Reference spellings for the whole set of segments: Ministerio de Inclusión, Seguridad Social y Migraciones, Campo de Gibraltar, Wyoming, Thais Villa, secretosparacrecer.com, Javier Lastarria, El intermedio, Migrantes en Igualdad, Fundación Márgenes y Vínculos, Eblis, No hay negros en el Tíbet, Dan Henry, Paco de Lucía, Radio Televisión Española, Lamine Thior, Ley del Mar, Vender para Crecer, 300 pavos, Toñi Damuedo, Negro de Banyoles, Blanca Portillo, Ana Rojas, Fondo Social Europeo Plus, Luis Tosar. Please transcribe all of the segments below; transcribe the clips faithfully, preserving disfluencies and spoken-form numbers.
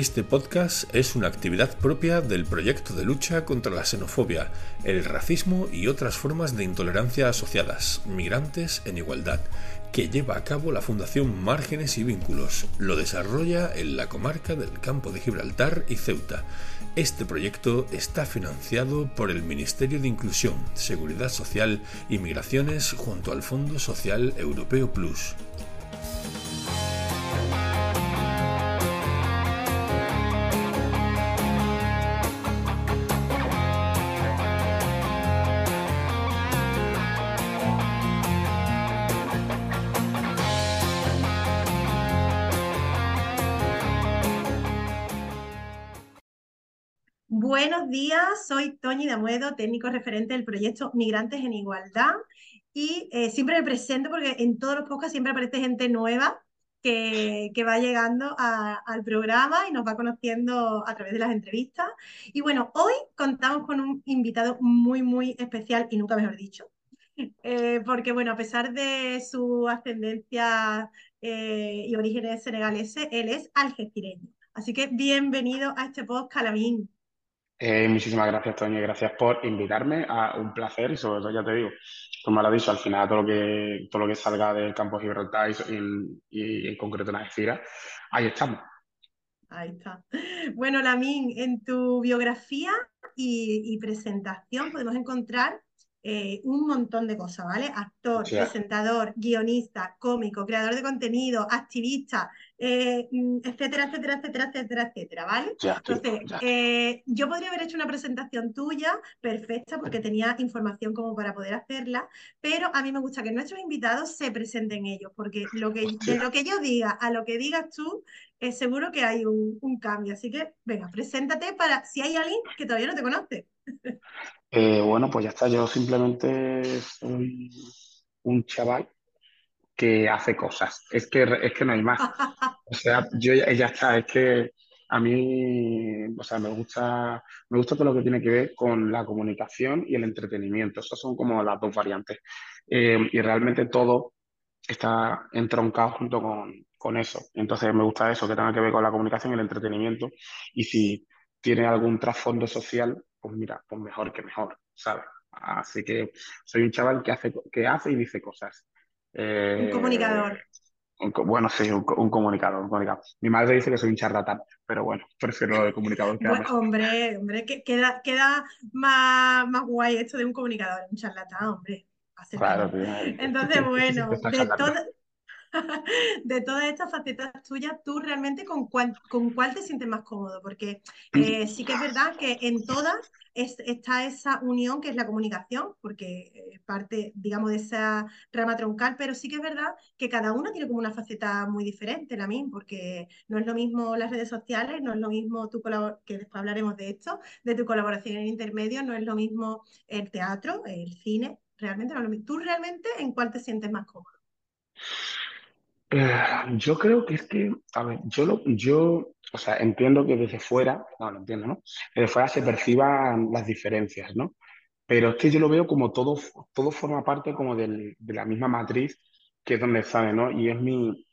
Este podcast es una actividad propia del proyecto de lucha contra la xenofobia, el racismo y otras formas de intolerancia asociadas, Migrantes en Igualdad, que lleva a cabo la Fundación Márgenes y Vínculos. Lo desarrolla en la comarca del Campo de Gibraltar y Ceuta. Este proyecto está financiado por el Ministerio de Inclusión, Seguridad Social y Migraciones junto al Fondo Social Europeo Plus. Buenos días, soy Toñi Damuedo, técnico referente del proyecto Migrantes en Igualdad, y eh, siempre me presento porque en todos los podcasts siempre aparece gente nueva que, que va llegando a, al programa y nos va conociendo a través de las entrevistas. Y bueno, hoy contamos con un invitado muy, muy especial, y nunca mejor dicho, eh, porque bueno, a pesar de su ascendencia eh, y orígenes senegaleses, él es algecireño. Así que bienvenido a este podcast, Lamine. Eh, muchísimas gracias, Toñi, gracias por invitarme, a un placer, y sobre todo, ya te digo, como lo he dicho, al final todo lo que, todo lo que salga del Campo de Gibraltar y, y, y en concreto en las esferas, ahí estamos. Ahí está. Bueno, Lamine, en tu biografía y, y presentación podemos encontrar eh, un montón de cosas, ¿vale? Actor, sí, presentador, guionista, cómico, creador de contenido, activista... Eh, etcétera, etcétera, etcétera, etcétera, etcétera, ¿vale? Ya, Entonces, ya. Eh, yo podría haber hecho una presentación tuya perfecta porque tenía información como para poder hacerla, pero a mí me gusta que nuestros invitados se presenten ellos, porque lo que, de lo que yo diga a lo que digas tú, eh, seguro que hay un, un cambio. Así que, venga, preséntate para si hay alguien que todavía no te conoce. Eh, bueno, pues ya está. Yo simplemente soy un chaval que hace cosas, es que, es que no hay más, o sea, yo ya, ya está, es que a mí, o sea, me gusta, me gusta todo lo que tiene que ver con la comunicación y el entretenimiento, esas son como las dos variantes, eh, y realmente todo está entroncado junto con, con eso, entonces me gusta eso, que tenga que ver con la comunicación y el entretenimiento, y si tiene algún trasfondo social, pues mira, pues mejor que mejor, ¿sabes? Así que soy un chaval que hace, que hace y dice cosas. Eh, un comunicador. Un, bueno, sí, un, un, comunicador, un comunicador. Mi madre dice que soy un charlatán, pero bueno, prefiero el comunicador. Que bueno, hombre, hombre, que queda, queda más, más guay esto de un comunicador, un charlatán, hombre. Claro, tío. Entonces, bueno, de, toda, de todas estas facetas tuyas, ¿tú realmente con cuál, con cuál te sientes más cómodo? Porque eh, sí que es verdad que en todas es, está esa unión que es la comunicación, porque es parte, digamos, de esa rama troncal, pero sí que es verdad que cada una tiene como una faceta muy diferente, la misma, porque no es lo mismo las redes sociales, no es lo mismo tu colabor- que después hablaremos de esto, de tu colaboración en el intermedio, no es lo mismo el teatro, el cine, realmente no es lo mismo. ¿Tú realmente en cuál te sientes más cómodo? Eh, yo creo que es que, a ver, yo lo, yo, o sea, entiendo que desde fuera, no, lo entiendo, ¿no? Desde fuera se perciban las diferencias, ¿no? Pero es que yo lo veo como todo, todo forma parte como del, de la misma matriz que es donde sale, ¿no? Y es mi,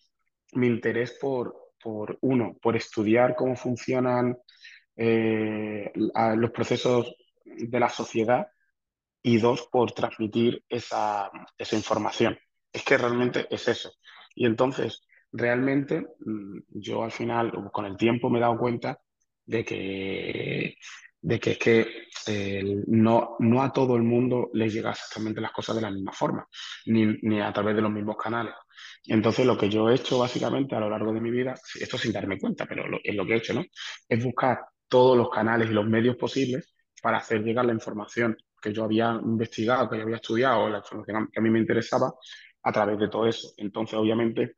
mi interés por, por, uno, por estudiar cómo funcionan eh, los procesos de la sociedad y dos, por transmitir esa, esa información. Es que realmente es eso. Y entonces, realmente, yo al final, con el tiempo me he dado cuenta de que, de que, que eh, no, no a todo el mundo le llega exactamente las cosas de la misma forma, ni, ni a través de los mismos canales. Entonces, lo que yo he hecho básicamente a lo largo de mi vida, esto sin darme cuenta, pero lo, es lo que he hecho, ¿no? Es buscar todos los canales y los medios posibles para hacer llegar la información que yo había investigado, que yo había estudiado, la información que a mí me interesaba, a través de todo eso. Entonces, obviamente,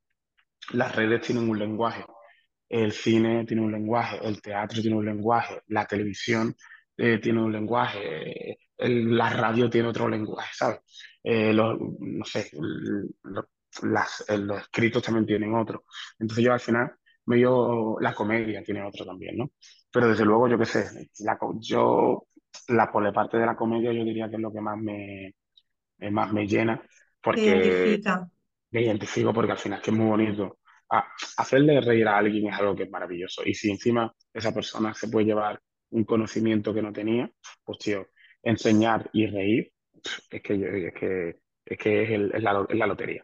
las redes tienen un lenguaje, el cine tiene un lenguaje, el teatro tiene un lenguaje, la televisión eh, tiene un lenguaje, el, la radio tiene otro lenguaje, ¿sabes? Eh, los, no sé, el, las, el, los escritos también tienen otro. Entonces yo al final, medio la comedia tiene otro también, ¿no? Pero desde luego, yo qué sé, la, yo, la, por la parte de la comedia yo diría que es lo que más me, más me llena, porque me identifico porque al final es que es muy bonito a hacerle reír a alguien es algo que es maravilloso. Y si encima esa persona se puede llevar un conocimiento que no tenía, pues tío, enseñar y reír, es que, yo, es, que es que es, el, es, la, es la lotería.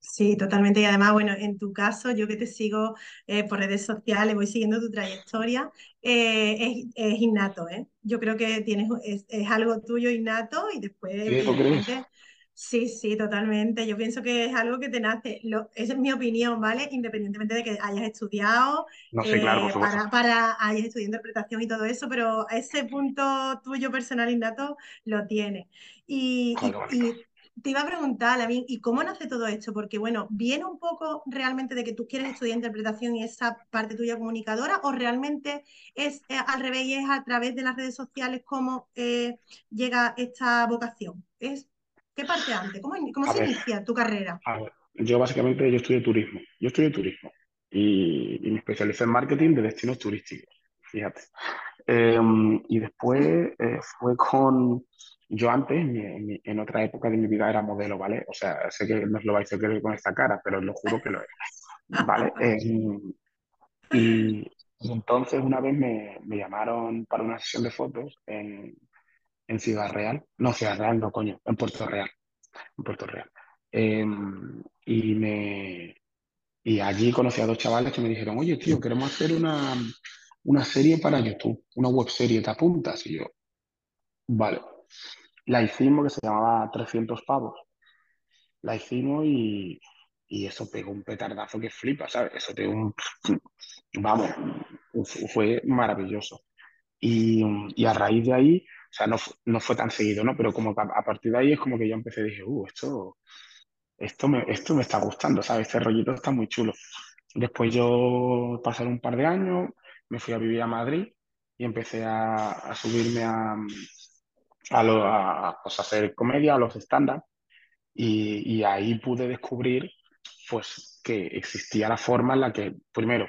Sí, totalmente. Y además, bueno, en tu caso, yo que te sigo eh, por redes sociales, voy siguiendo tu trayectoria, eh, es, es innato, ¿eh? Yo creo que tienes es, es algo tuyo innato y después... Sí, ¿por qué? Sí, sí, totalmente. Yo pienso que es algo que te nace. Lo, esa es mi opinión, ¿vale? Independientemente de que hayas estudiado, no sé, eh, claro, por para, para hayas estudiado interpretación y todo eso, pero ese punto tuyo personal innato lo tienes. Y, claro, y, y te iba a preguntar, Lamine, ¿y cómo nace todo esto? Porque, bueno, ¿viene un poco realmente de que tú quieres estudiar interpretación y esa parte tuya comunicadora, o realmente es eh, al revés y es a través de las redes sociales cómo eh, llega esta vocación? ¿Es? ¿Qué parte antes? ¿Cómo, cómo se ver, inicia tu carrera? A ver, yo básicamente yo estudié turismo. Yo estudié turismo y, y me especialicé en marketing de destinos turísticos, fíjate. Eh, y después eh, fue con... Yo antes, en, mi, en otra época de mi vida, era modelo, ¿vale? O sea, sé que no os lo vais a creer con esta cara, pero os lo juro que lo era, ¿vale? Eh, y entonces una vez me, me llamaron para una sesión de fotos en... en Ciudad Real, no Ciudad Real, no coño, en Puerto Real, en Puerto Real. Eh, y, me, y allí conocí a dos chavales que me dijeron, oye tío, queremos hacer una, una serie para YouTube, una web serie, ¿te apuntas? Y yo, vale, la hicimos, que se llamaba trescientos pavos, la hicimos y, y eso pegó un petardazo que flipa, ¿sabes? Eso pegó un... vamos, fue maravilloso. Y, y a raíz de ahí, o sea, no, no fue tan seguido, ¿no? Pero como a, a partir de ahí es como que yo empecé y dije, uh, esto, esto, me, esto me está gustando, ¿sabes? Este rollito está muy chulo. Después yo pasaron un par de años, me fui a vivir a Madrid y empecé a, a subirme a, a, lo, a, pues, a hacer comedia, a los stand-up, y, y ahí pude descubrir pues, que existía la forma en la que, primero,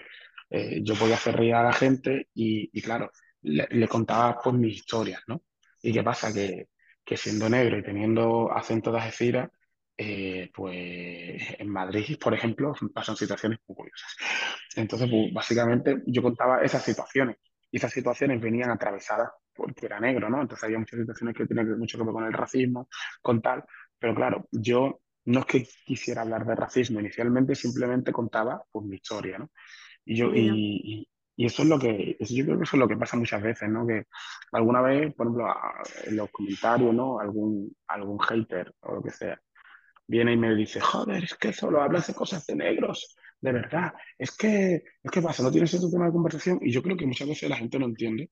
eh, yo podía hacer reír a la gente y, y claro, Le, le contaba pues mis historias, ¿no? Y qué pasa, que, que siendo negro y teniendo acento de Algeciras, eh, pues en Madrid, por ejemplo, pasan situaciones muy curiosas. Entonces, pues, básicamente yo contaba esas situaciones, y esas situaciones venían atravesadas porque era negro, ¿no? Entonces había muchas situaciones que tenían mucho que ver con el racismo, con tal, pero claro, yo no es que quisiera hablar de racismo inicialmente, simplemente contaba pues mi historia, ¿no? Y yo, y, y Y eso es lo que, yo creo que eso es lo que pasa muchas veces, ¿no? Que alguna vez, por ejemplo, a, en los comentarios, ¿no? Algún, algún hater o lo que sea, viene y me dice, joder, es que solo hablas de cosas de negros, de verdad. Es que, es que pasa, no tienes otro tema de conversación. Y yo creo que muchas veces la gente no entiende,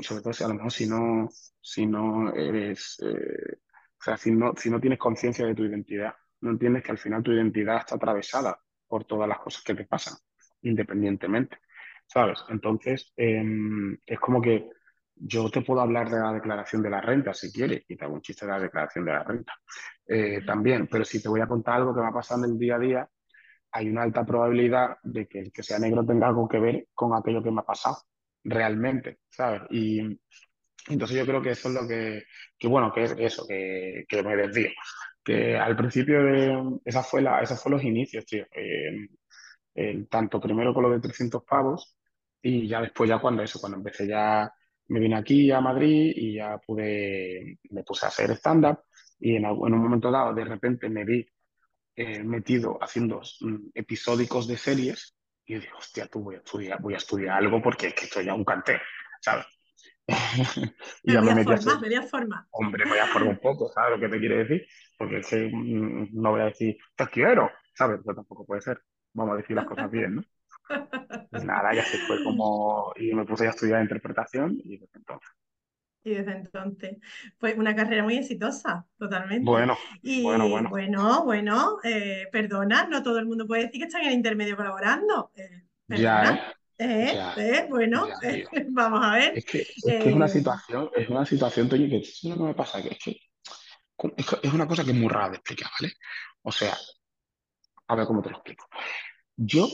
sobre todo si a lo mejor si no, si no eres, eh, o sea, si no, si no tienes conciencia de tu identidad, no entiendes que al final tu identidad está atravesada por todas las cosas que te pasan, independientemente. ¿Sabes? Entonces, eh, es como que yo te puedo hablar de la declaración de la renta, si quieres, y te hago un chiste de la declaración de la renta eh, también, pero si te voy a contar algo que va pasando en el día a día, hay una alta probabilidad de que el que sea negro tenga algo que ver con aquello que me ha pasado, realmente, ¿sabes? Y entonces yo creo que eso es lo que, que bueno, que es eso, que, que me desvío. Que al principio, de, esa fue la, esos fueron los inicios, tío. Eh, eh, tanto primero con lo de trescientos pavos, y ya después, ya cuando eso, cuando empecé ya, me vine aquí a Madrid y ya pude, me puse a hacer stand-up y en, en un momento dado de repente me vi eh, metido haciendo mm, episódicos de series y yo dije, hostia, tú voy a estudiar, voy a estudiar algo porque es que estoy ya un cantero, ¿sabes? Y ya me metí a formar, me voy a formar. Hombre, me voy a formar un poco, ¿sabes lo que te quiere decir? Porque es que mm, no voy a decir, te quiero, ¿sabes? Pero tampoco puede ser, vamos a decir las cosas bien, ¿no? Pues nada, ya se fue como... Y me puse a estudiar interpretación y desde entonces. Y desde entonces. Pues una carrera muy exitosa, totalmente. Bueno, y, bueno, bueno. Bueno, bueno, eh, perdona, no todo el mundo puede decir que están en el intermedio colaborando. Eh, perdona, ya, eh, eh, ya, eh, bueno, ya, eh, vamos a ver. Es que es, eh, que es una situación, es una situación, Toñi, que es lo que me pasa, que es que es una cosa que es muy rara de explicar, ¿vale? O sea, a ver cómo te lo explico. Yo...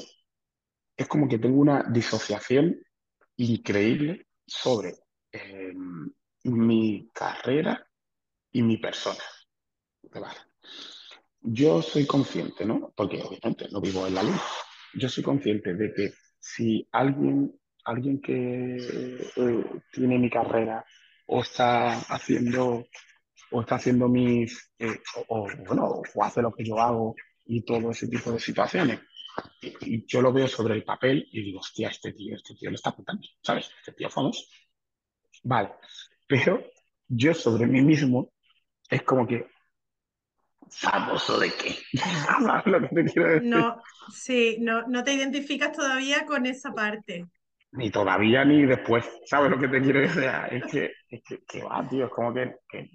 Es como que tengo una disociación increíble sobre eh, mi carrera y mi persona. Vale. Yo soy consciente, ¿no? Porque obviamente no vivo en la luna. yo soy consciente de que si alguien, alguien que eh, tiene mi carrera o está haciendo, o está haciendo mis, eh, o, o, bueno, o hace lo que yo hago y todo ese tipo de situaciones, y, y yo lo veo sobre el papel y digo, hostia, este tío, este tío lo está apuntando, ¿sabes? Este tío es famoso. Vale, pero yo sobre mí mismo es como que, ¿famoso de qué? Lo que te quiero decir. No, sí, no, no te identificas todavía con esa parte. Ni todavía ni después, ¿sabes lo que te quiero decir? Es que, es que, que va, tío, es como que, que...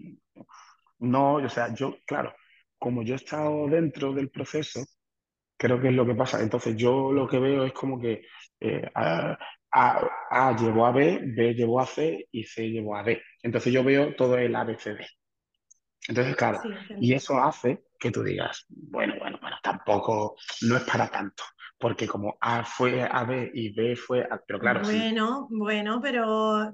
No, o sea, yo, claro, como yo he estado dentro del proceso, creo que es lo que pasa. Entonces yo lo que veo es como que eh, a, a, a llevó a B, B llevó a C y C llevó a D. Entonces yo veo todo el A B C D. Entonces, claro, sí, sí. Y eso hace que tú digas, bueno, bueno, bueno, tampoco, no es para tanto, porque como A fue a B y B fue a... Pero claro, bueno, sí. Bueno, pero,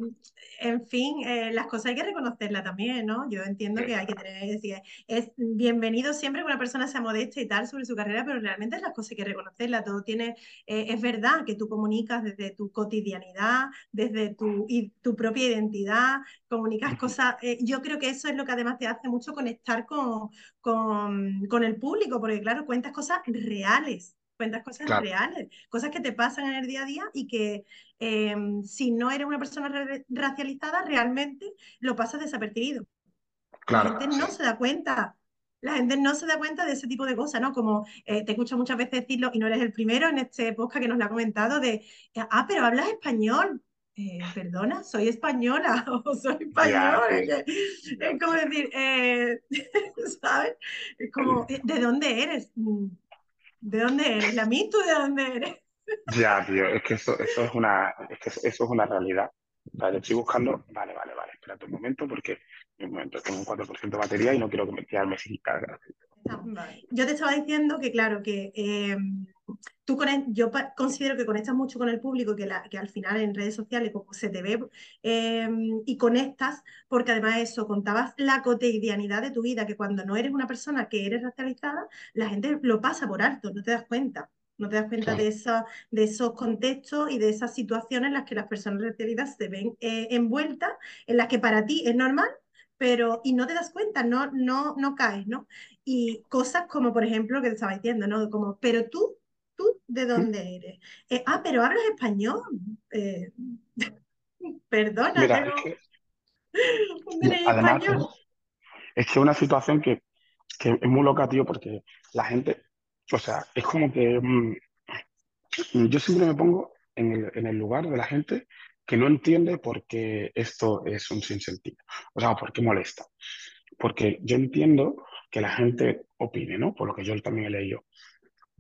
en fin, eh, las cosas hay que reconocerlas también, ¿no? Yo entiendo sí. Que hay que tener... Sí, es bienvenido siempre que una persona sea modesta y tal sobre su carrera, pero realmente las cosas hay que reconocerlas. Todo tiene... Eh, es verdad que tú comunicas desde tu cotidianidad, desde tu, y tu propia identidad, comunicas uh-huh. cosas... Eh, yo creo que eso es lo que además te hace mucho conectar con, con, con el público, porque claro, cuentas cosas reales. Cuentas cosas claro. reales, cosas que te pasan en el día a día y que eh, si no eres una persona re racializada, realmente lo pasas desapercibido. Claro, la gente sí. no se da cuenta, la gente no se da cuenta de ese tipo de cosas, ¿no? Como eh, te escucho muchas veces decirlo, y no eres el primero en este podcast que nos lo ha comentado, de, ah, pero hablas español. Eh, perdona, soy española o soy español. Yeah. Es como decir, eh, ¿sabes? Es como, ¿de dónde eres? ¿De dónde eres? ¿Lamine, tú de dónde eres? Ya, tío, es que eso, eso es una, es que eso, eso es una realidad. Vale, estoy buscando... Vale, vale, vale, espérate un momento porque en un momento tengo un cuatro por ciento de batería y no quiero quedarme sin carga. Yo te estaba diciendo que, claro, que eh, tú con el, yo considero que conectas mucho con el público, que, la, que al final en redes sociales se te ve eh, y conectas, porque además eso, contabas la cotidianidad de tu vida, que cuando no eres una persona que eres racializada, la gente lo pasa por alto, no te das cuenta. No te das cuenta sí. de, esa, de esos contextos y de esas situaciones en las que las personas racializadas se ven eh, envueltas, en las que para ti es normal, pero y no te das cuenta, no, no, no caes, ¿no? Y cosas como, por ejemplo, que te estaba diciendo, ¿no? Como, pero tú, ¿tú de dónde eres? Eh, ah, pero hablas español. Eh, perdona, mira, pero... Es que... Además, español. Es que es una situación que, que es muy loca, tío, porque la gente... O sea, es como que mmm, yo siempre me pongo en el, en el lugar de la gente que no entiende por qué esto es un sinsentido. O sea, por qué molesta. Porque yo entiendo que la gente opine, ¿no? Por lo que yo también he leído.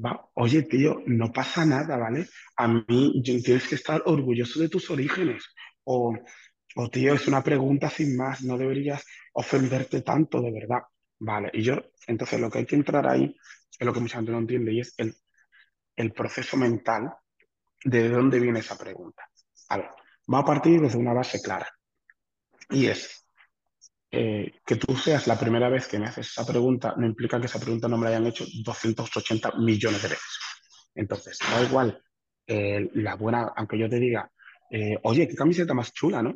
Va, oye, tío, no pasa nada, ¿vale? A mí yo, tienes que estar orgulloso de tus orígenes. O, o, tío, es una pregunta sin más. No deberías ofenderte tanto, de verdad. Vale, y yo, entonces lo que hay que entrar ahí... es lo que mucha gente no entiende, y es el, el proceso mental de dónde viene esa pregunta. A ver, va a partir desde una base clara, y es eh, que tú seas la primera vez que me haces esa pregunta, no implica que esa pregunta no me la hayan hecho doscientos ochenta millones de veces. Entonces, da igual eh, la buena, aunque yo te diga, eh, oye, qué camiseta más chula, ¿no?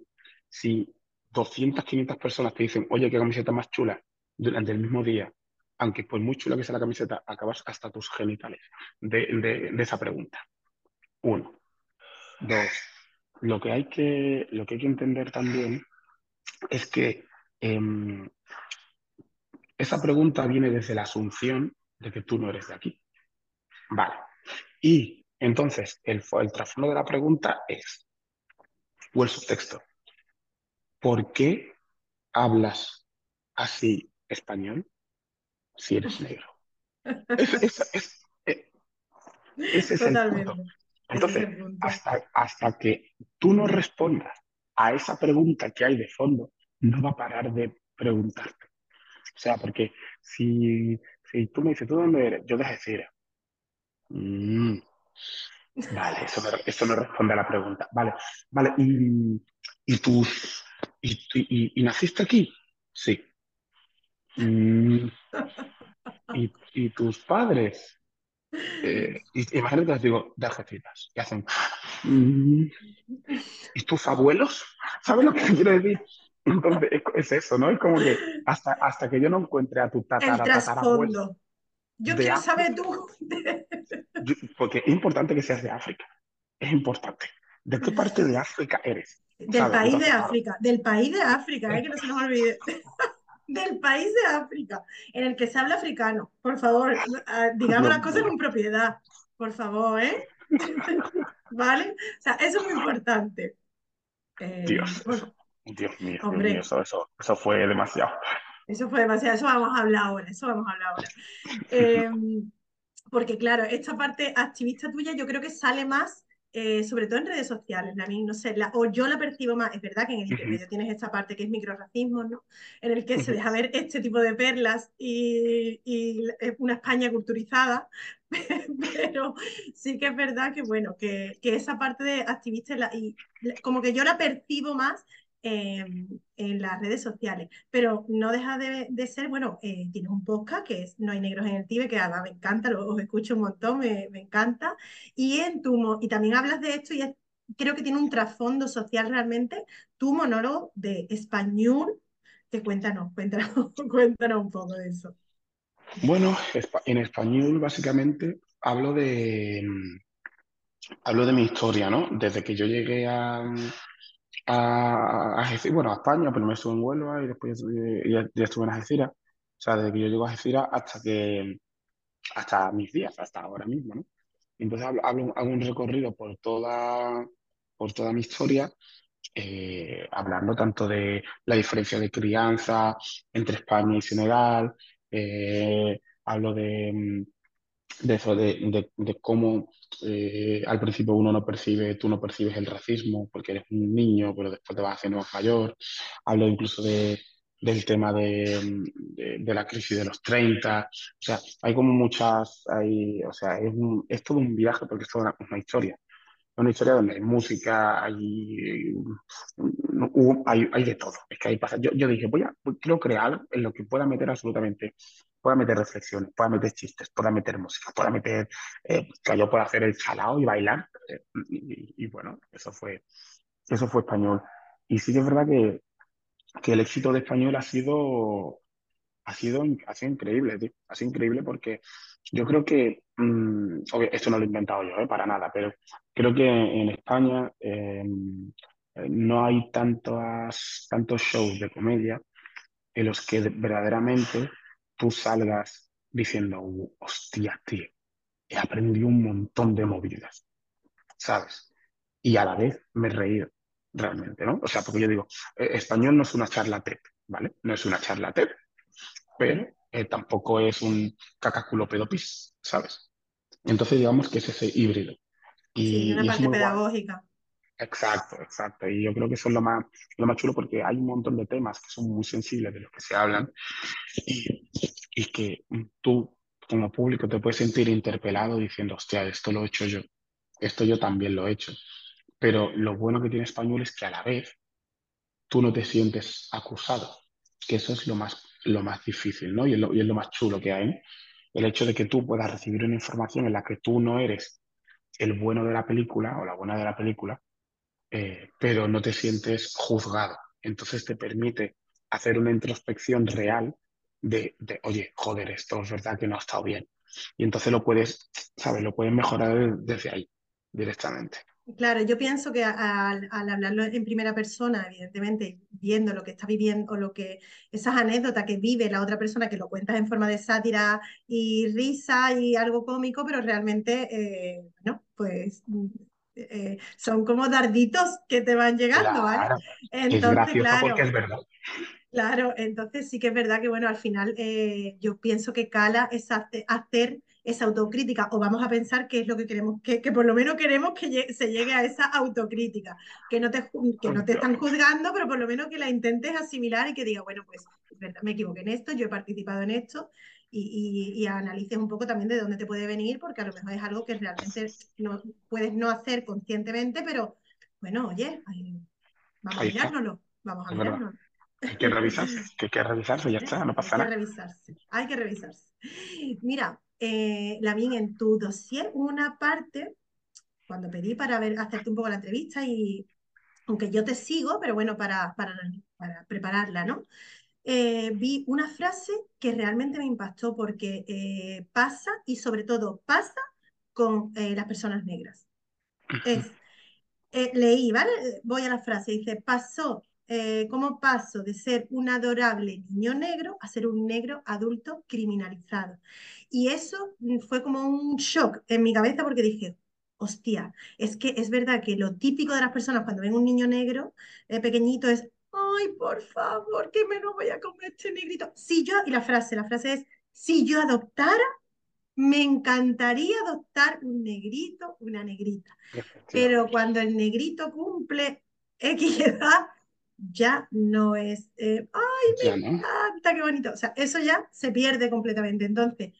Si doscientas, quinientas personas te dicen, oye, qué camiseta más chula, durante el mismo día, aunque pues muy chula que sea la camiseta, acabas hasta tus genitales de, de, de esa pregunta. Uno. Dos. Lo que hay que, lo que, hay que entender también es que eh, esa pregunta viene desde la asunción de que tú no eres de aquí. Vale. Y entonces el, el trasfondo de la pregunta es, o el subtexto, ¿por qué hablas así español? Si eres negro. Ese es, es, es, es, es el punto. Entonces, es el punto. Hasta, hasta que tú no respondas a esa pregunta que hay de fondo, no va a parar de preguntarte. O sea, porque si, si tú me dices, ¿tú dónde eres? Yo te voy a decir, mmm, vale, eso no, eso no responde a la pregunta. Vale, vale, ¿y, y tú y, y, y, y naciste aquí? Sí. ¿Y, y tus padres? Eh, imagínate las digo de Algeciras, que hacen... ¿Y tus abuelos? ¿Sabes lo que quiero decir? Entonces, es eso, ¿no? Es como que hasta, hasta que yo no encuentre a tu tatara, tatarabuelo. Yo quiero África, saber tú. Yo, porque es importante que seas de África. Es importante. ¿De qué parte de África eres? Del ¿sabes? país Entonces, de África. Del país de África, eh, que no se nos olvide. Del país de África, en el que se habla africano. Por favor, digamos las cosas con propiedad. Por favor, ¿eh? ¿Vale? O sea, eso es muy importante. Eh, Dios. Por... Dios mío, Dios mío, eso, eso, eso fue demasiado. Eso fue demasiado, eso vamos a hablar ahora, eso vamos a hablar ahora. Eh, porque claro, esta parte activista tuya yo creo que sale más, eh, sobre todo en redes sociales, la mí, no sé, la, o yo la percibo más, es verdad que en el intermedio uh-huh. tienes esta parte que es microrracismo, ¿no? En el que uh-huh. se deja ver este tipo de perlas y, y una España culturizada, pero sí que es verdad que bueno, que, que esa parte de activista, la, y, la, como que yo la percibo más, Eh, en las redes sociales, pero no deja de, de ser, bueno, eh, tienes un podcast que es No hay negros en el Tíbet, que además me encanta, lo, os escucho un montón, me, me encanta, y en tu y también hablas de esto y es, creo que tiene un trasfondo social realmente, tu monólogo de español, te cuéntanos, cuéntanos, cuéntanos un poco de eso. Bueno, en español básicamente hablo de hablo de mi historia, ¿no? Desde que yo llegué a A, a, bueno, a España, pero me estuve en Huelva y después ya, ya estuve en Algeciras. O sea, desde que yo llego a Algeciras hasta que hasta mis días, hasta ahora mismo, ¿no? Entonces hablo, hablo, hago un recorrido por toda, por toda mi historia, eh, hablando tanto de la diferencia de crianza entre España y Senegal, eh, hablo de... de eso, de, de, de cómo eh, al principio uno no percibe, tú no percibes el racismo porque eres un niño, pero después te vas haciendo más mayor. Hablo incluso de, del tema de, de, de la crisis de los treinta. O sea, hay como muchas... Hay, o sea, es, un, es todo un viaje porque es toda una, una historia. Es una historia donde hay música, hay, hay, hay de todo. Es que ahí pasa. Yo, yo dije, voy a, quiero crear algo en lo que pueda meter absolutamente... pueda meter reflexiones, pueda meter chistes, pueda meter música, pueda meter... Eh, que yo pueda hacer el chalao y bailar. Eh, y, y, y bueno, eso fue, eso fue español. Y sí que es verdad que, que el éxito de español ha sido, ha sido, ha sido increíble, tío. Ha sido increíble porque yo creo que... Mmm, esto no lo he inventado yo, eh, para nada, pero creo que en España eh, no hay tantos, tantos shows de comedia en los que verdaderamente... tú salgas diciendo, uh, hostia, tío, he aprendido un montón de movidas, ¿sabes? Y a la vez me he reído, realmente, ¿no? O sea, porque yo digo, eh, español no es una charla T E D, ¿vale? No es una charla T E D, pero eh, tampoco es un cacaculo pedopis, ¿sabes? Entonces digamos que es ese híbrido. Y, sí, una y parte es pedagógica. Guay. Exacto, exacto. Y yo creo que eso es lo más, lo más chulo porque hay un montón de temas que son muy sensibles de los que se hablan y, y que tú como público te puedes sentir interpelado diciendo, hostia, esto lo he hecho yo, esto yo también lo he hecho. Pero lo bueno que tiene español es que a la vez tú no te sientes acusado, que eso es lo más, lo más difícil, ¿no? Y es lo, y es lo más chulo que hay, ¿no? El hecho de que tú puedas recibir una información en la que tú no eres el bueno de la película o la buena de la película, Eh, pero no te sientes juzgado. Entonces te permite hacer una introspección real de, de, oye, joder, esto es verdad que no ha estado bien. Y entonces lo puedes, ¿sabes? Lo puedes mejorar desde ahí, directamente. Claro, yo pienso que al, al hablarlo en primera persona, evidentemente, viendo lo que está viviendo, o lo que esas anécdotas que vive la otra persona, que lo cuentas en forma de sátira y risa y algo cómico, pero realmente, eh, no, pues... Eh, son como darditos que te van llegando, claro, ¿vale? Entonces, es claro, porque es verdad. Claro, entonces sí que es verdad que, bueno, al final eh, yo pienso que cala es hacer esa autocrítica, o vamos a pensar qué es lo que queremos, que, que por lo menos queremos que llegue, se llegue a esa autocrítica, que no te, que no te están juzgando, pero por lo menos que la intentes asimilar y que diga, bueno, pues me equivoqué en esto, yo he participado en esto, y, y, y analices un poco también de dónde te puede venir, porque a lo mejor es algo que realmente no, puedes no hacer conscientemente, pero bueno, oye, ahí, vamos, ahí a mirárnoslo, vamos a mirárnoslo. Hay que revisarse, que hay que revisarse, ya está, no pasa nada. Hay que revisarse, hay que revisarse. Mira, eh, Lamine, en tu dossier, una parte, cuando pedí para ver, hacerte un poco la entrevista, y aunque yo te sigo, pero bueno, para, para, para prepararla, ¿no? Eh, vi una frase que realmente me impactó porque eh, pasa, y sobre todo pasa con eh, las personas negras. Es, eh, leí, ¿vale? Voy a la frase, dice, pasó, eh, ¿cómo paso de ser un adorable niño negro a ser un negro adulto criminalizado? Y eso fue como un shock en mi cabeza porque dije, hostia, es que es verdad que lo típico de las personas cuando ven un niño negro eh, pequeñito es, ay, por favor, que me lo voy a comer este negrito. Si yo, y la frase, la frase es, si yo adoptara, me encantaría adoptar un negrito, una negrita. Pero cuando el negrito cumple X edad, ya no es, eh, ay, me encanta, qué bonito. O sea, eso ya se pierde completamente. Entonces,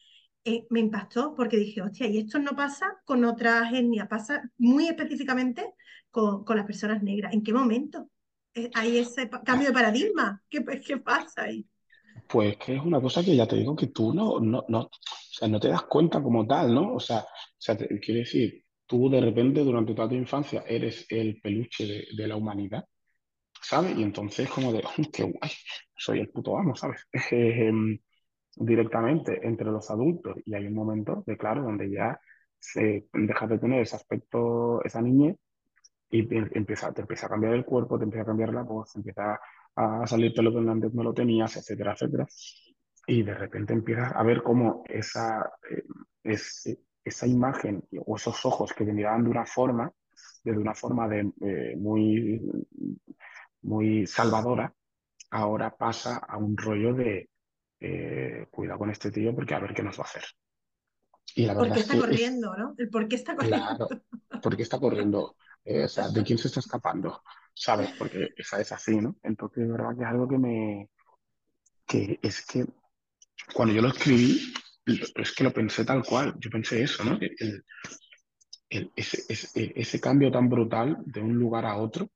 eh, me impactó porque dije, hostia, y esto no pasa con otras etnias, pasa muy específicamente con, con las personas negras. ¿En qué momento hay ese cambio de paradigma? ¿Qué, qué pasa ahí? Pues que es una cosa que ya te digo que tú no, no, no, o sea, no te das cuenta como tal, ¿no? O sea, o sea te, quiere decir, tú de repente durante toda tu infancia eres el peluche de, de la humanidad, ¿sabes? Y entonces como de, oh, qué guay, soy el puto amo, ¿sabes? Directamente entre los adultos, y hay un momento de, claro, donde ya se, dejas de tener ese aspecto, esa niñez, y te empieza, te empieza a cambiar el cuerpo, te empieza a cambiar la voz, empieza a salir pelo que antes no lo tenías, etcétera, etcétera. Y de repente empiezas a ver cómo esa, eh, es, esa imagen o esos ojos que te miraban de una forma, de una forma de, eh, muy, muy salvadora, ahora pasa a un rollo de eh, cuidado con este tío porque a ver qué nos va a hacer. Y la verdad, ¿por qué está es que corriendo, es, no? El por qué está corriendo. Claro, ¿por qué está corriendo? Eh, o sea, ¿de quién se está escapando? ¿Sabes? Porque esa es así, ¿no? Entonces, de verdad que es algo que me... que es que cuando yo lo escribí, es que lo pensé tal cual. Yo pensé eso, ¿no? El, el, ese, ese, ese cambio tan brutal de un lugar a otro,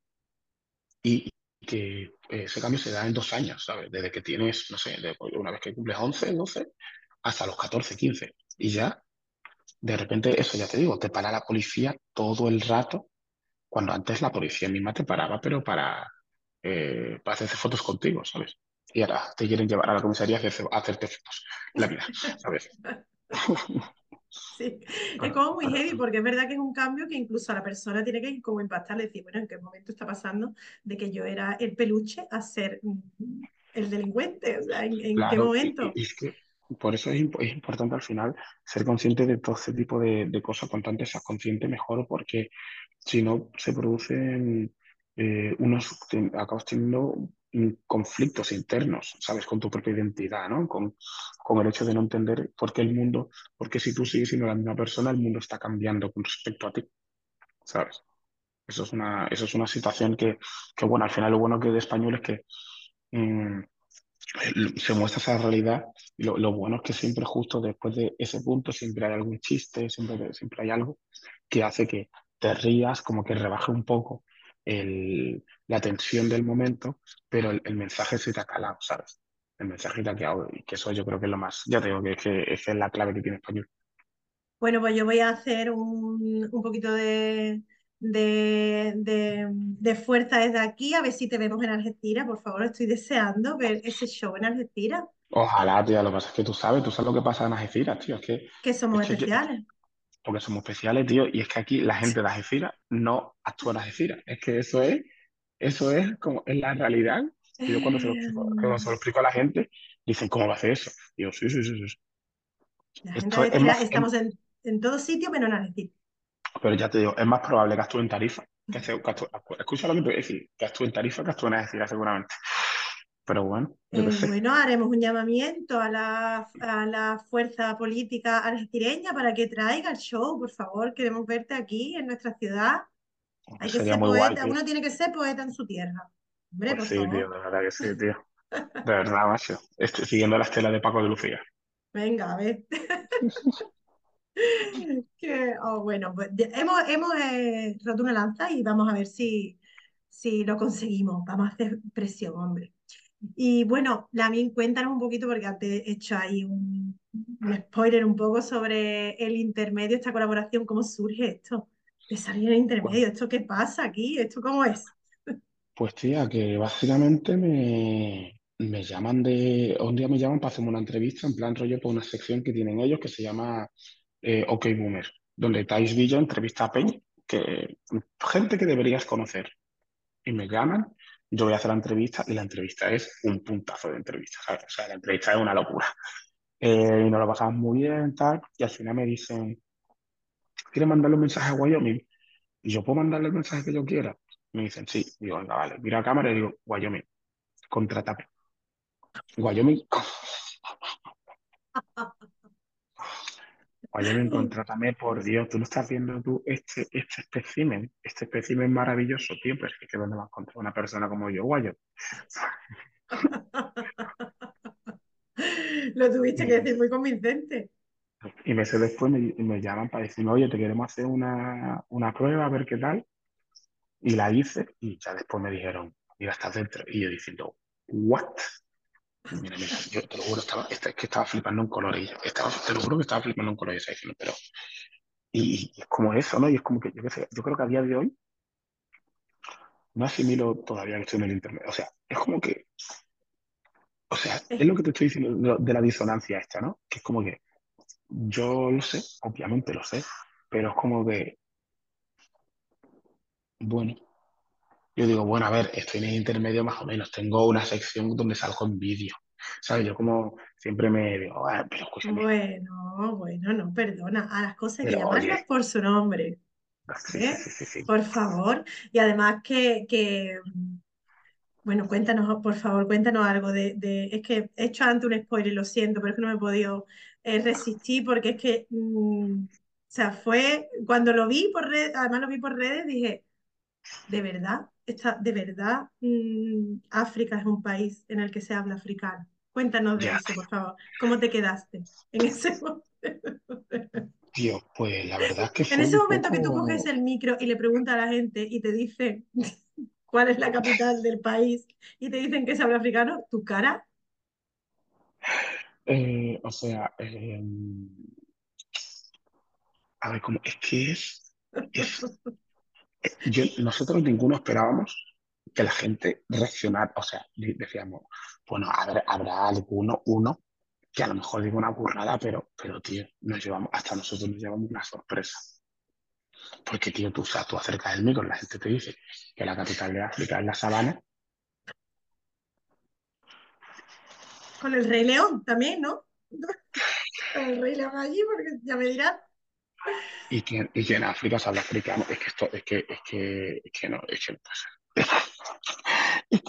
y que ese cambio se da en dos años, ¿sabes? Desde que tienes, no sé, una vez que cumples once, doce, hasta los catorce, quince. Y ya, de repente, eso ya te digo, te para la policía todo el rato, cuando antes la policía misma te paraba, pero para, eh, para hacerse fotos contigo, ¿sabes? Y ahora te quieren llevar a la comisaría a, hacerse, a hacerte fotos. La vida, ¿sabes? Sí, es como muy heavy, porque es verdad que es un cambio que incluso a la persona tiene que como impactarle, decir, bueno, ¿en qué momento está pasando de que yo era el peluche a ser el delincuente? O sea, ¿en, en claro, qué momento? Y, y es que por eso es, imp es importante al final ser consciente de todo este tipo de, de cosas. Cuanto antes seas consciente, mejor, porque si no se producen eh, unos, acabas teniendo conflictos internos, ¿sabes? Con tu propia identidad, ¿no? Con, con el hecho de no entender por qué el mundo, porque si tú sigues siendo la misma persona, el mundo está cambiando con respecto a ti, ¿sabes? Eso es una, eso es una situación que, que, bueno, al final lo bueno que de español es que... Mmm, se muestra esa realidad. Lo, lo bueno es que siempre justo después de ese punto siempre hay algún chiste, siempre, siempre hay algo que hace que te rías, como que rebaje un poco el, la tensión del momento, pero el, el mensaje se te ha calado, ¿sabes? El mensaje te ha quedado, y que eso yo creo que es lo más, ya te digo que, es que esa es la clave que tiene español. Bueno, pues yo voy a hacer un, un poquito de... De, de, de fuerza desde aquí, a ver si te vemos en Argentina, por favor, estoy deseando ver ese show en Argentina. Ojalá, tía, lo que pasa es que tú sabes, tú sabes lo que pasa en Algeciras, tío, es que... Que somos es especiales. Que, porque somos especiales, tío, y es que aquí la gente de Algeciras no actúa en Algeciras, es que eso es, eso es como, es la realidad. Y yo cuando se, lo explico, cuando se lo explico a la gente, dicen, ¿cómo va a hacer eso? Y yo, sí, sí, sí, sí. La gente Esto de Algeciras, es más, estamos en, en, en todo sitio, menos en Algeciras. Pero ya te digo, es más probable que actúe en Tarifa, que actúe, que actúe, escucha lo que te voy a decir, que actúe en Tarifa, que actúe en Algeciras seguramente. Pero bueno, yo eh, sé. Bueno, haremos un llamamiento a la, a la fuerza política algecireña para que traiga el show, por favor, queremos verte aquí en nuestra ciudad. Pues hay que ser poeta, guay, uno tiene que ser poeta en su tierra. Hombre, pues por sí, favor. Tío, de verdad que sí, tío. De verdad, macho. Estoy siguiendo la estela de Paco de Lucía. Venga, a ver. Que, oh, bueno, hemos, hemos eh, roto una lanza y vamos a ver si, si lo conseguimos. Vamos a hacer presión, hombre. Y bueno, Lamine, cuéntanos un poquito, porque te he hecho ahí un, un spoiler un poco sobre el intermedio, esta colaboración, ¿cómo surge esto de salir el intermedio? ¿Esto qué pasa aquí? ¿Esto cómo es? Pues tía, que básicamente me, me llaman de... Un día me llaman para hacerme una entrevista, en plan rollo, por una sección que tienen ellos que se llama eh, OK Boomer, donde Thais Villa entrevista a Peña, que gente que deberías conocer. Y me llaman, yo voy a hacer la entrevista, y la entrevista es un puntazo de entrevista, ¿sabes? O sea, la entrevista es una locura. Eh, y nos lo pasamos muy bien, tal, y al final me dicen, ¿quieres mandarle un mensaje a Wyoming? Y yo, ¿puedo mandarle el mensaje que yo quiera? Me dicen, sí. Y digo, venga, vale. Miro a cámara y digo, Wyoming, contrátame. Wyoming, Wyoming, contrátame, por Dios, tú no estás viendo tú este, este espécimen, este espécimen maravilloso, tío, pero es que ¿dónde vas a encontrar una persona como yo, Wyoming? Lo tuviste que decir muy convincente. Y meses después me, me llaman para decirme, oye, te queremos hacer una, una prueba, a ver qué tal. Y la hice, y ya después me dijeron, mira, estás dentro. Y yo diciendo, ¿what? Mira, mira, yo te lo juro, estaba, es que estaba flipando en colores. Estaba, te lo juro que estaba flipando en colores. Pero, y, y es como eso, ¿no? Y es como que yo, que sé, yo creo que a día de hoy no asimilo todavía que estoy en el intermedio. O sea, es como que... O sea, es lo que te estoy diciendo de la disonancia esta, ¿no? Que es como que yo lo sé, obviamente lo sé, pero es como que... Bueno, yo digo, bueno, a ver, estoy en el intermedio más o menos, tengo una sección donde salgo en vídeo, ¿sabes? Yo como siempre me digo, ah, pero escúchame. Bueno, bueno, no, perdona, a las cosas hay que llamarlas por su nombre, sí, ¿eh? sí, sí, sí. Por favor, y además que, que, bueno, cuéntanos, por favor, cuéntanos algo de, de, es que he hecho antes un spoiler, lo siento, pero es que no me he podido eh, resistir, porque es que, mm, o sea, fue, cuando lo vi por redes, además lo vi por redes, dije... ¿De verdad? Esta, ¿De verdad mmm, África es un país en el que se habla africano? Cuéntanos de ya. eso, por favor. ¿Cómo te quedaste en ese momento? Tío, pues la verdad es que fue en ese momento poco... que tú coges el micro y le preguntas a la gente y te dice cuál es la capital del país y te dicen que se habla africano, ¿tu cara? Eh, o sea, eh, a ver, ¿cómo? Es que es... es... Yo, nosotros ninguno esperábamos que la gente reaccionara, o sea, decíamos, bueno, habrá, habrá alguno, uno, que a lo mejor diga una burrada, pero, pero tío, nos llevamos, hasta nosotros nos llevamos una sorpresa. Porque, tío, tú, o sea, tú acercas el micro, la gente te dice que la capital de África es la sabana. Con el Rey León también, ¿no? Con el Rey León allí, porque ya me dirán. Y que, y que en África se habla africano, es que esto, es que, es que, es que no, es que pues.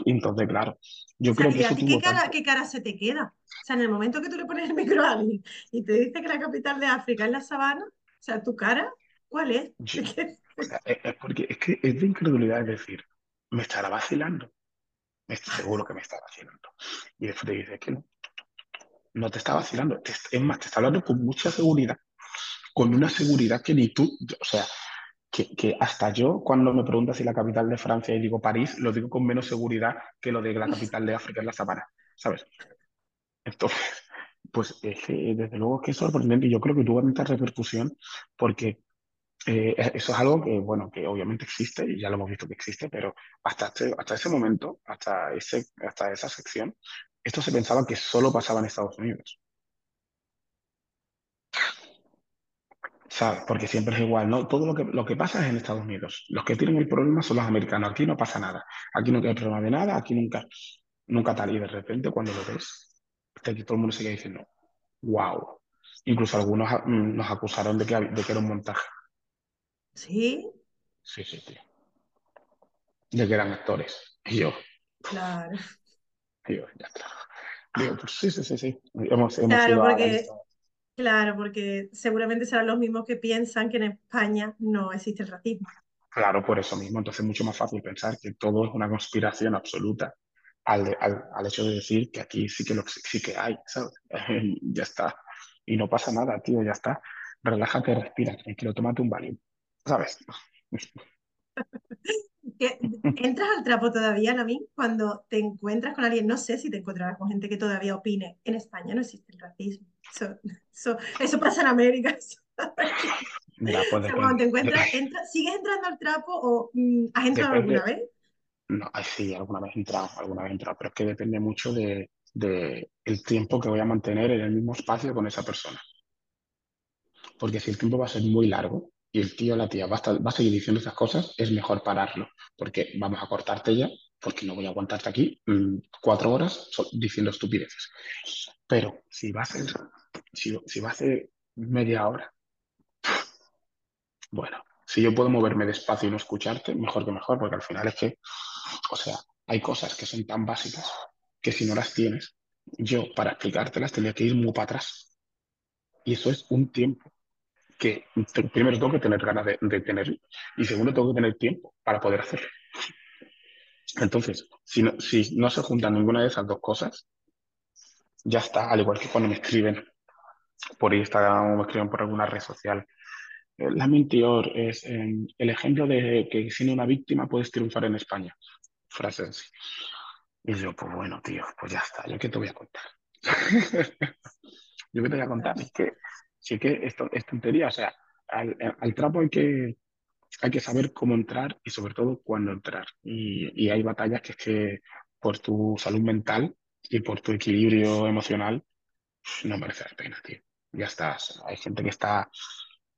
Entonces, claro, yo o sea, creo que... Eso ¿qué, cara, tanto... ¿Qué cara se te queda? O sea, en el momento que tú le pones el micro a alguien y te dice que la capital de África es la sabana, o sea, ¿tu cara? ¿Cuál es? Yo, o sea, es porque es que es de incredulidad, es decir, me estará vacilando, estoy seguro que me está vacilando. Y después te dice que no, no te está vacilando, te, es más, te está hablando con mucha seguridad. Con una seguridad que ni tú, o sea, que, que hasta yo cuando me preguntas si la capital de Francia y digo París, lo digo con menos seguridad que lo de la capital de África es la sabana, ¿sabes? Entonces, pues es que, desde luego que es sorprendente y yo creo que tuvo mucha repercusión porque eh, eso es algo que, bueno, que obviamente existe y ya lo hemos visto que existe, pero hasta, este, hasta ese momento, hasta, ese, hasta esa sección, esto se pensaba que solo pasaba en Estados Unidos. ¿Sabes? Porque siempre es igual, ¿no? Todo lo que, lo que pasa es en Estados Unidos. Los que tienen el problema son los americanos. Aquí no pasa nada. Aquí no hay problema de nada. Aquí nunca, nunca tal. Y de repente, cuando lo ves, todo el mundo sigue diciendo, wow. Incluso algunos nos acusaron de que, de que era un montaje. ¿Sí? Sí, sí, tío. De que eran actores. Y yo. Claro. Y yo, ya, claro. Digo, pues sí, sí, sí, sí. Hemos, hemos claro, porque... Claro, porque seguramente serán los mismos que piensan que en España no existe el racismo. Claro, por eso mismo. Entonces es mucho más fácil pensar que todo es una conspiración absoluta al, de, al, al hecho de decir que aquí sí que, lo, sí que hay, ¿sabes? Ya está. Y no pasa nada, tío, ya está. Relájate, respira, tranquilo, tómate un Valium, ¿sabes? ¿Entras al trapo todavía, Lamine, cuando te encuentras con alguien? No sé si te encontrarás con gente que todavía opine. En España no existe el racismo. Eso, eso, eso pasa en América. Eso. La, pues, o sea, cuando te encuentras, entra, ¿sigues entrando al trapo o mm, has entrado depende, alguna vez? No, sí, alguna vez he entrado, alguna vez he entrado, pero es que depende mucho de, de el tiempo que voy a mantener en el mismo espacio con esa persona. Porque si el tiempo va a ser muy largo y el tío o la tía va a, estar, va a seguir diciendo esas cosas, es mejor pararlo, porque vamos a cortarte ya, porque no voy a aguantarte aquí mmm, cuatro horas diciendo estupideces. Pero si va a ser, si, si va a ser media hora, bueno, si yo puedo moverme despacio y no escucharte, mejor que mejor, porque al final es que, o sea, hay cosas que son tan básicas que si no las tienes, yo para explicártelas tenía que ir muy para atrás. Y eso es un tiempo que te, primero tengo que tener ganas de, de tenerlo y segundo tengo que tener tiempo para poder hacerlo. Entonces, si no, si no se juntan ninguna de esas dos cosas, ya está, al igual que cuando me escriben por Instagram o me escriben por alguna red social. Lamine Thior es eh, el ejemplo de que siendo una víctima puedes triunfar en España. Frase así. Y yo, pues bueno, tío, pues ya está. ¿Yo qué te voy a contar? ¿Yo qué te voy a contar? Es que, sí que esto es tontería. O sea, al, al trapo hay que, hay que saber cómo entrar y sobre todo cuándo entrar. Y, y hay batallas que es que por tu salud mental y por tu equilibrio emocional no merece la pena, tío. Ya estás. Hay gente que está...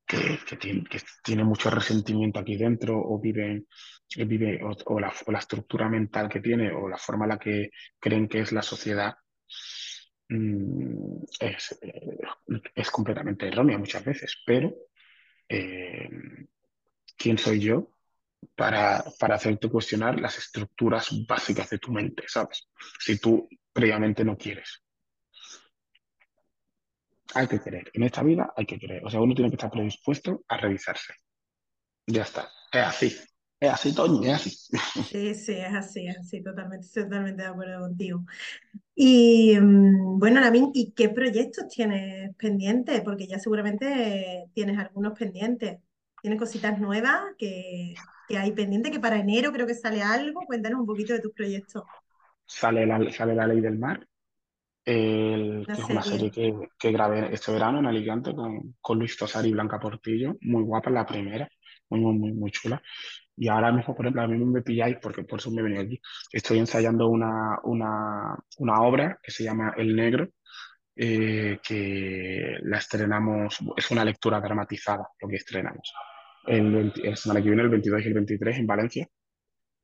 Que, que, tiene, que tiene mucho resentimiento aquí dentro o vive, vive o, o, la, o la estructura mental que tiene o la forma en la que creen que es la sociedad mmm, es, es completamente errónea muchas veces, pero eh, ¿quién soy yo para, para hacerte cuestionar las estructuras básicas de tu mente, ¿sabes? Si tú previamente no quieres. Hay que querer. En esta vida hay que querer. O sea, uno tiene que estar predispuesto a revisarse. Ya está. Es así. Es así, Toñi, es así. Sí, sí, es así, es así. Totalmente, estoy totalmente de acuerdo contigo. Y bueno, Lamine, ¿y qué proyectos tienes pendientes? Porque ya seguramente tienes algunos pendientes. ¿Tienes cositas nuevas que, que hay pendientes? Que para enero creo que sale algo. Cuéntanos un poquito de tus proyectos. Sale la, sale la Ley del Mar. El, que es una serie que, que grabé este verano en Alicante con, con Luis Tosar y Blanca Portillo, muy guapa la primera, muy, muy, muy chula. Y ahora mismo, por ejemplo, a mí me pilláis, porque por eso me he venido aquí, estoy ensayando una, una, una obra que se llama El Negro, eh, que la estrenamos, es una lectura dramatizada lo que estrenamos, el, el semana que viene, el veintidós y el veintitrés en Valencia.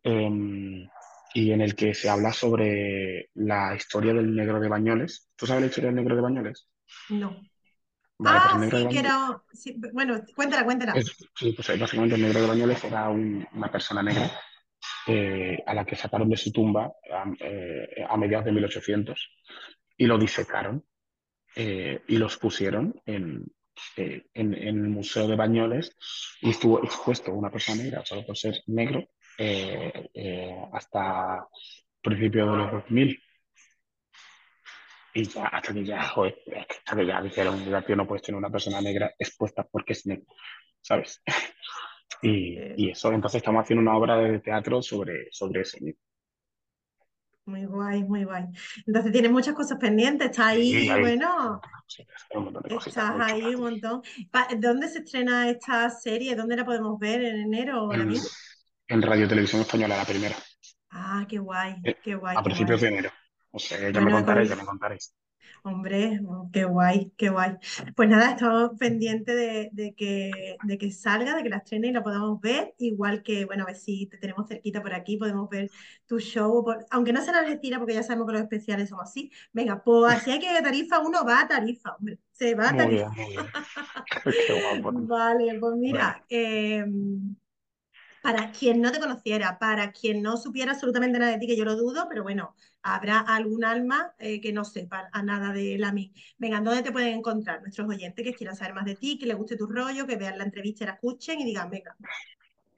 Eh, y en el que se habla sobre la historia del Negro de Banyoles. ¿Tú sabes la historia del Negro de Banyoles? No. Vale, ah, pues sí, que era... Sí, bueno, cuéntala, cuéntala. Es, sí, pues básicamente el Negro de Banyoles era un, una persona negra eh, a la que sacaron de su tumba a, eh, a mediados de mil ochocientos y lo disecaron eh, y los pusieron en... Eh, en, en el Museo de Banyoles y estuvo expuesto una persona negra solo por ser negro eh, eh, hasta principios de los dos mil y ya hasta que ya, joder, hasta que ya dijeron que no puedes tener una persona negra expuesta porque es negro, ¿sabes? y, y eso, entonces estamos haciendo una obra de teatro sobre, sobre eso mismo. Muy guay, muy guay. Entonces tienes muchas cosas pendientes, está ahí, sí, ahí bueno, sí, estás ahí un montón. ¿Dónde se estrena esta serie? ¿Dónde la podemos ver en enero? En, en Radio Televisión Española, la primera. Ah, qué guay, qué guay. Eh, a qué principios guay. de enero, o sea, ya bueno, me contaréis, con... ya me contaréis. Hombre, qué guay, qué guay. Pues nada, estamos pendientes de, de, que, de que salga, de que la estrene y la podamos ver, igual que, bueno, a ver si te tenemos cerquita por aquí, podemos ver tu show, por, aunque no sea la retira, porque ya sabemos que los especiales son así. Venga, pues así hay que Tarifa, uno va a Tarifa, hombre, se va a Tarifa. Muy bien, muy bien. Qué guapo. Vale, pues mira, eh, para quien no te conociera, para quien no supiera absolutamente nada de ti, que yo lo dudo, pero bueno, habrá algún alma eh, que no sepa a nada de Lamine. Venga, ¿dónde te pueden encontrar nuestros oyentes que quieran saber más de ti, que les guste tu rollo, que vean la entrevista y la escuchen y digan, venga?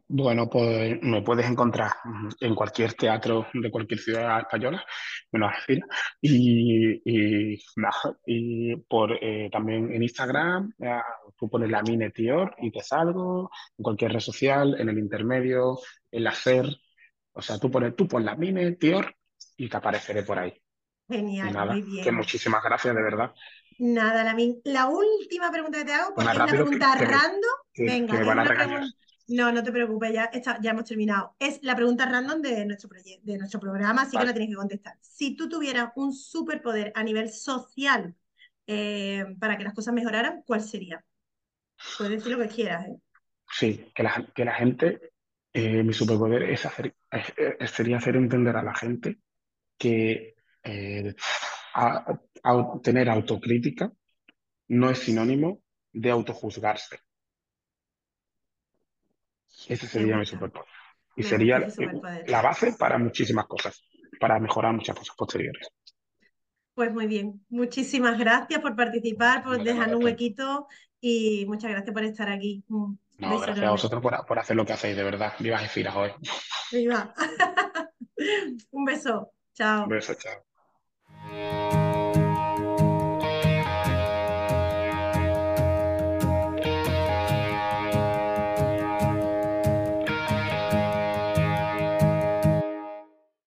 Bueno, pues me puedes encontrar en cualquier teatro de cualquier ciudad española, menos Argentina, y, y, nada, y por, eh, también en Instagram, eh, tú pones Lamine Thior y te salgo, en cualquier red social, en El Intermedio, en Hacer, o sea, tú pones, tú pones Lamine Thior y te apareceré por ahí. Genial, nada, muy bien. Que muchísimas gracias, de verdad. Nada, Lamine. La última pregunta que te hago, porque es una pregunta que, random. Que, Venga, que me van a regañar. No, no te preocupes, ya, está, ya hemos terminado. Es la pregunta random de nuestro, de nuestro programa, así vale. que la tienes que contestar. Si tú tuvieras un superpoder a nivel social eh, para que las cosas mejoraran, ¿cuál sería? Puedes decir lo que quieras, ¿eh? Sí, que la, que la gente, eh, mi superpoder es hacer, es, sería hacer entender a la gente que eh, a, a tener autocrítica no es sinónimo de autojuzgarse. Ese sería mi superpoder. Y me sería la base para muchísimas cosas, para mejorar muchas cosas posteriores. Pues muy bien. Muchísimas gracias por participar, por no, dejar no, un huequito y muchas gracias por estar aquí. Un no, beso gracias enorme. A vosotros por, por hacer lo que hacéis, de verdad. Viva Gefiras hoy. Viva. Un beso. Chao. Un beso, chao.